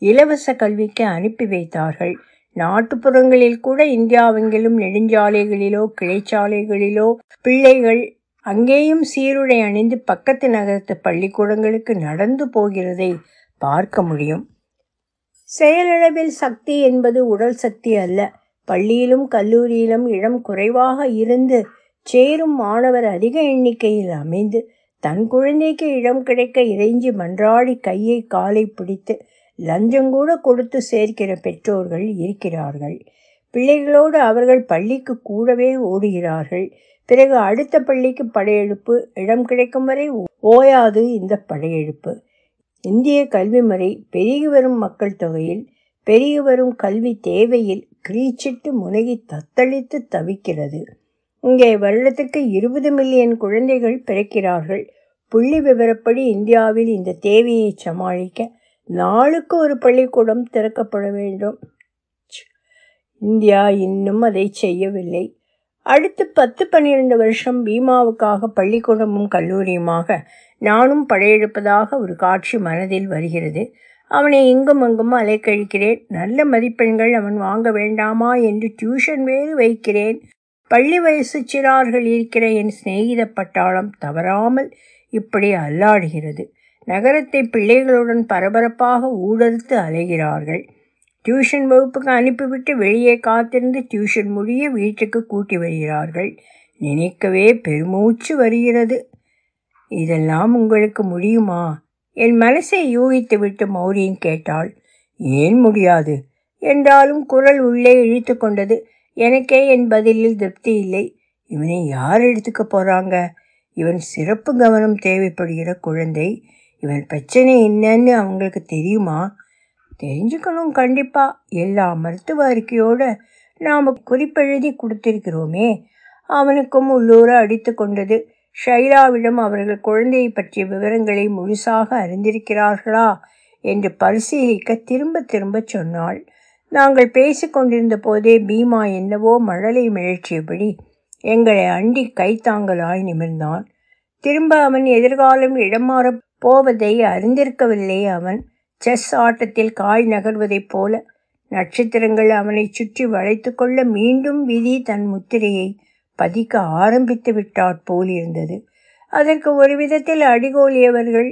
இலவச கல்விக்கு அனுப்பி வைத்தார்கள். நாட்டுப்புறங்களில் கூட இந்தியாவெங்கிலும் நெடுஞ்சாலைகளிலோ கிளைச்சாலைகளிலோ பிள்ளைகள் அங்கேயும் சீருடை அணிந்து பக்கத்து நகரத்து பள்ளிக்கூடங்களுக்கு நடந்து போகிறதை பார்க்க முடியும். செயலளவில் சக்தி என்பது உடல் சக்தி அல்ல. பள்ளியிலும் கல்லூரியிலும் இடம் குறைவாக இருந்து சேரும் மாணவர் அதிக எண்ணிக்கையில் அமைந்து தன் குழந்தைக்கு இடம் கிடைக்க இறைஞ்சி மன்றாடி கையை காலை பிடித்து லஞ்சங்கூட கொடுத்து சேர்க்கிற பெற்றோர்கள் இருக்கிறார்கள். பிள்ளைகளோடு அவர்கள் பள்ளிக்கு கூடவே ஓடுகிறார்கள். பிறகு அடுத்த பள்ளிக்கு படையெடுப்பு. இடம் கிடைக்கும் வரை ஓயாது இந்த படையெடுப்பு. இந்திய கல்வி முறை பெருகி வரும் மக்கள் தொகையில், பெருகி வரும் கல்வி தேவையில் கிரீச்சிட்டு முனகி தத்தளித்து தவிக்கிறது. இங்கே வருடத்துக்கு 20 மில்லியன் குழந்தைகள் பிறக்கிறார்கள். புள்ளி விவரப்படி இந்தியாவில் இந்த தேவையை சமாளிக்க நாளுக்கு ஒரு பள்ளிக்கூடம் திறக்கப்பட வேண்டும். இந்தியா இன்னும் அதை செய்யவில்லை. அடுத்து 10-12 வருஷம் பீமாவுக்காக பள்ளிக்கூடமும் கல்லூரியுமாக நானும் படையெடுப்பதாக ஒரு காட்சி மனதில் வருகிறது. அவனை இங்கும் அங்கும் அலைக்கழிக்கிறேன். நல்ல மதிப்பெண்கள் அவன் வாங்க வேண்டாமா என்று டியூஷன் வேறு வைக்கிறேன். பள்ளி வயசு சிறார்கள் இருக்கிற என் சிநேகித பட்டாளம் தவறாமல் இப்படி அல்லாடுகிறது. நகரத்தை பிள்ளைகளுடன் பரபரப்பாக ஊடறுத்து அலைகிறார்கள். டியூஷன் வகுப்புக்கு அனுப்பிவிட்டு வெளியே காத்திருந்து டியூஷன் முடிய வீட்டுக்கு கூட்டி வருகிறார்கள். நினைக்கவே பெருமூச்சு வருகிறது. இதெல்லாம் உங்களுக்கு முடியுமா? என் மனசை யூகித்து விட்டு மௌரியின் கேட்டாள். ஏன் முடியாது என்றாலும் குரல் உள்ளே இழுத்து கொண்டது. எனக்கே என் பதிலில் திருப்தி இல்லை. இவனை யார் எடுத்துக்க போகிறாங்க? இவன் சிறப்பு கவனம் தேவைப்படுகிற குழந்தை. இவன் பிரச்சனை என்னன்னு அவங்களுக்கு தெரியுமா? தெரிஞ்சுக்கணும் கண்டிப்பா. எல்லா மருத்துவ அறிக்கையோடு நாம் குறிப்பெழுதி கொடுத்திருக்கிறோமே. அவனுக்கும் உள்ளூர அடித்து கொண்டது. ஷைலாவிடம் அவர்கள் குழந்தையை பற்றிய விவரங்களை முழுசாக அறிந்திருக்கிறார்களா என்று பரிசீலிக்க திரும்ப திரும்ப சொன்னாள். நாங்கள் பேசிக்கொண்டிருந்த போதே பீமா என்னவோ மழலை மிழற்றியபடி எங்களை அண்டி கைத்தாங்கலாய் நிமிர்ந்தான். திரும்ப அவன் எதிர்காலம் இடமாறப் போவதை அறிந்திருக்கவில்லை. அவன் செஸ் ஆட்டத்தில் காய் நகர்வதைப் போல நட்சத்திரங்கள் அவனை சுற்றி வளைத்து கொள்ள மீண்டும் விதி தன் முத்திரையை பதிக்க ஆரம்பித்து விட்டார் போலிருந்தது. அதற்கு ஒரு விதத்தில் அடிகோலியவர்கள்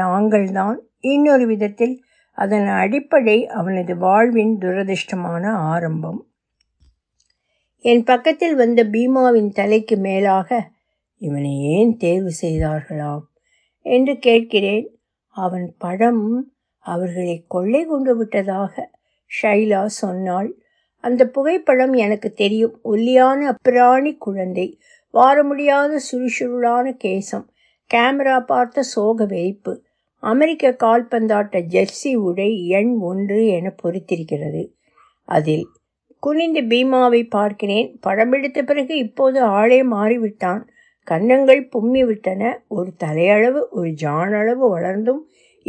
நாங்கள்தான். இன்னொரு விதத்தில் அதன் அடிப்படை அவனது வாழ்வின் துரதிர்ஷ்டமான ஆரம்பம். என் பக்கத்தில் வந்த பீமாவின் தலைக்கு மேலாக, இவனை ஏன் தேர்வு செய்தார்களாம் என்று கேட்கிறேன். அவன் படம் அவர்களை கொள்ளை கொண்டு விட்டதாக ஷைலா சொன்னாள். அந்த புகைப்படம் எனக்கு தெரியும். ஒல்லியான அப்பிராணி குழந்தை, வார முடியாத சுறுசுறுளான கேசம், கேமரா பார்த்த சோக வெறிப்பு, அமெரிக்க கால்பந்தாட்ட ஜெர்சி உடை எண் 1 என பொறித்திருக்கிறது. அதில் குனிந்து பீமாவை பார்க்கிறேன். படம் எடுத்த பிறகு இப்போது ஆளே மாறிவிட்டான். கன்னங்கள் பும்மி விட்டன. ஒரு தலையளவு ஒரு ஜானளவு வளர்ந்தும்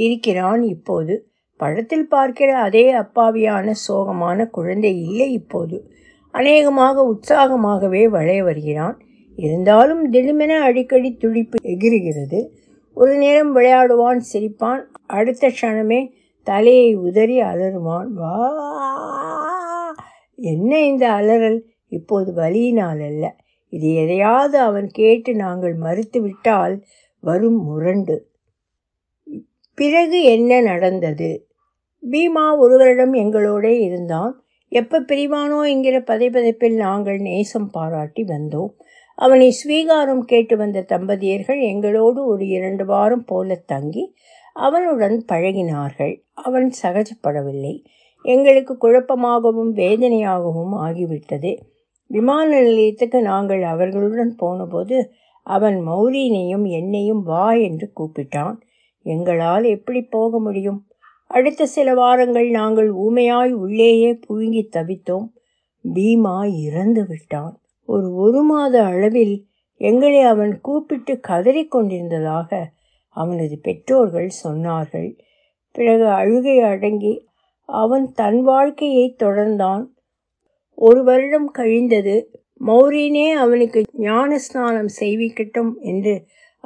இருக்கிறான். இப்போது படத்தில் பார்க்கிற அதே அப்பாவியான சோகமான குழந்தை இல்லை. இப்போது அநேகமாக உற்சாகமாகவே வளைய வருகிறான். இருந்தாலும் திடீரென அடிக்கடி துடிப்பு எகிறுகிறது. ஒரு நேரம் விளையாடுவான், சிரிப்பான். அடுத்த க்ஷணமே தலையை உதறி அலறுவான். வா, என்ன இந்த அலறல்? இப்போது வலியினால் அல்ல. இது எதையாவது அவன் கேட்டு நாங்கள் மறுத்து விட்டால் வரும் முரண்டு. பிறகு என்ன நடந்தது? பீமா ஒருவரிடம் எங்களோடே இருந்தான். எப்போ பிரிவானோ என்கிற பதைப்பதைப்பில் நாங்கள் நேசம் பாராட்டி வந்தோம். அவனை ஸ்வீகாரம் கேட்டு வந்த தம்பதியர்கள் எங்களோடு ஒரு 2 வாரம் போல தங்கி அவனுடன் பழகினார்கள். அவன் சகஜப்படவில்லை. எங்களுக்கு குழப்பமாகவும் வேதனையாகவும் ஆகிவிட்டது. விமான நிலையத்துக்கு நாங்கள் அவர்களுடன் போனபோது அவன் மௌரியினையும் என்னையும் வா என்று கூப்பிட்டான். எங்களால் எப்படி போக முடியும்? அடுத்த சில வாரங்கள் நாங்கள் ஊமையாய் உள்ளேயே புழுங்கி தவித்தோம். பீமா இறந்து விட்டான். ஒரு மாத அளவில் எங்களை அவன் கூப்பிட்டு கதறிக்கொண்டிருந்ததாக அவனது பெற்றோர்கள் சொன்னார்கள். பிறகு அழுகை அடங்கி அவன் தன் வாழ்க்கையை தொடர்ந்தான். 1 வருடம் கழிந்தது. மௌரினே அவனுக்கு ஞான ஸ்நானம் செய்விக்கட்டும் என்று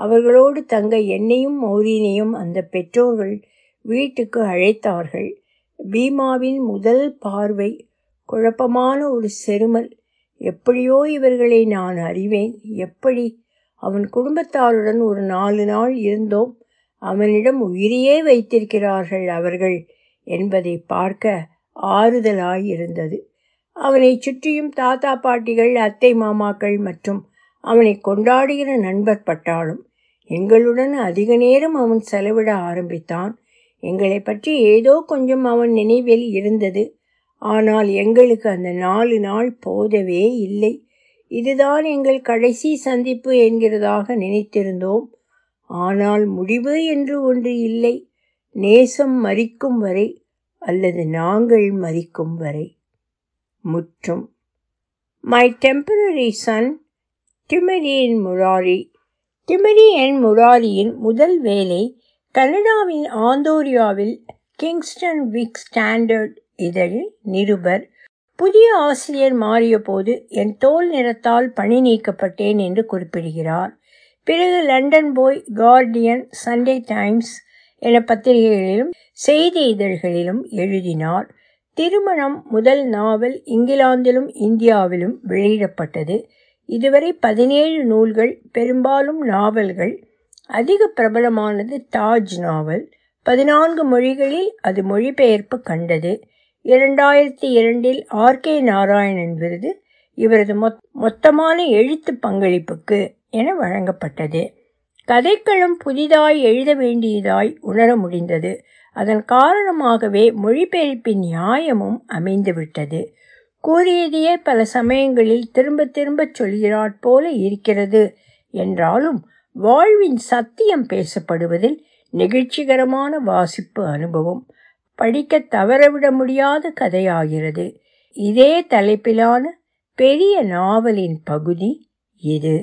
அவர்களோடு தங்க என்னையும் மௌரினையும் அந்த பெற்றோர்கள் வீட்டுக்கு அழைத்தார்கள். பீமாவின் முதல் பார்வை குழப்பமான ஒரு செருமல். எப்படியோ இவர்களை நான் அறிவேன். எப்படி அவன் குடும்பத்தாருடன் ஒரு 4 நாள் இருந்தோம். அவனிடம் உயிரையே வைத்திருக்கிறார்கள் அவர்கள் என்பதை பார்க்க ஆறுதலாயிருந்தது. அவனை சுற்றியும் தாத்தா பாட்டிகள், அத்தை மாமாக்கள் மற்றும் அவனை கொண்டாடுகிற நண்பர் பட்டாலும் எங்களுடன் அதிக நேரம் அவன் செலவிட ஆரம்பித்தான். எங்களை பற்றி ஏதோ கொஞ்சம் அவன் நினைவில் இருந்தது. ஆனால் எங்களுக்கு அந்த 4 நாள் போதவே இல்லை. இதுதான் எங்கள் கடைசி சந்திப்பு என்கிறதாக நினைத்திருந்தோம். ஆனால் முடிவு என்று ஒன்று இல்லை. நேசம் மரிக்கும் வரை அல்லது நாங்கள் மரிக்கும் வரை. முற்றும். My temporary son, Timothy and Murari. Timothy and Murariயின் முதல் வேலை கனடாவின் ஆந்தோரியாவில் கிங்ஸ்டன் வீக் ஸ்டாண்டர்ட் இதழில் நிருபர். புதிய ஆசிரியர் மாறிய போது என் தோல் நிறத்தால் பணி நீக்கப்பட்டேன் என்று குறிப்பிடுகிறார். பிறகு லண்டன் போய் கார்டியன், சண்டே டைம்ஸ் என பத்திரிகைகளிலும் செய்தி இதழ்களிலும் எழுதினார். திருமணம் முதல் நாவல் இங்கிலாந்திலும் இந்தியாவிலும் வெளியிடப்பட்டது. இதுவரை 17 நூல்கள், பெரும்பாலும் நாவல்கள். அதிக பிரபலமானது தாஜ் நாவல். 14 மொழிகளில் அது மொழிபெயர்ப்பு கண்டது. 2002 ஆர்கே நாராயணன் விருது இவரது மொத்தமான எழுத்து பங்களிப்புக்கு என வழங்கப்பட்டது. கதைக்களம் புதிதாய் எழுத வேண்டியதாய் உணர முடிந்தது. அதன் காரணமாகவே மொழிபெயர்ப்பின் நியாயமும் அமைந்துவிட்டது. கூறியதையே பல சமயங்களில் திரும்ப திரும்ப சொல்கிறாற் போல இருக்கிறது என்றாலும் வாழ்வின் சத்தியம் பேசப்படுவதில் நெகிழ்ச்சிகரமான வாசிப்பு அனுபவம். படிக்க தவறவிட முடியாத கதையாகிறது. இதே தலைப்பிலான பெரிய நாவலின் பகுதி இது.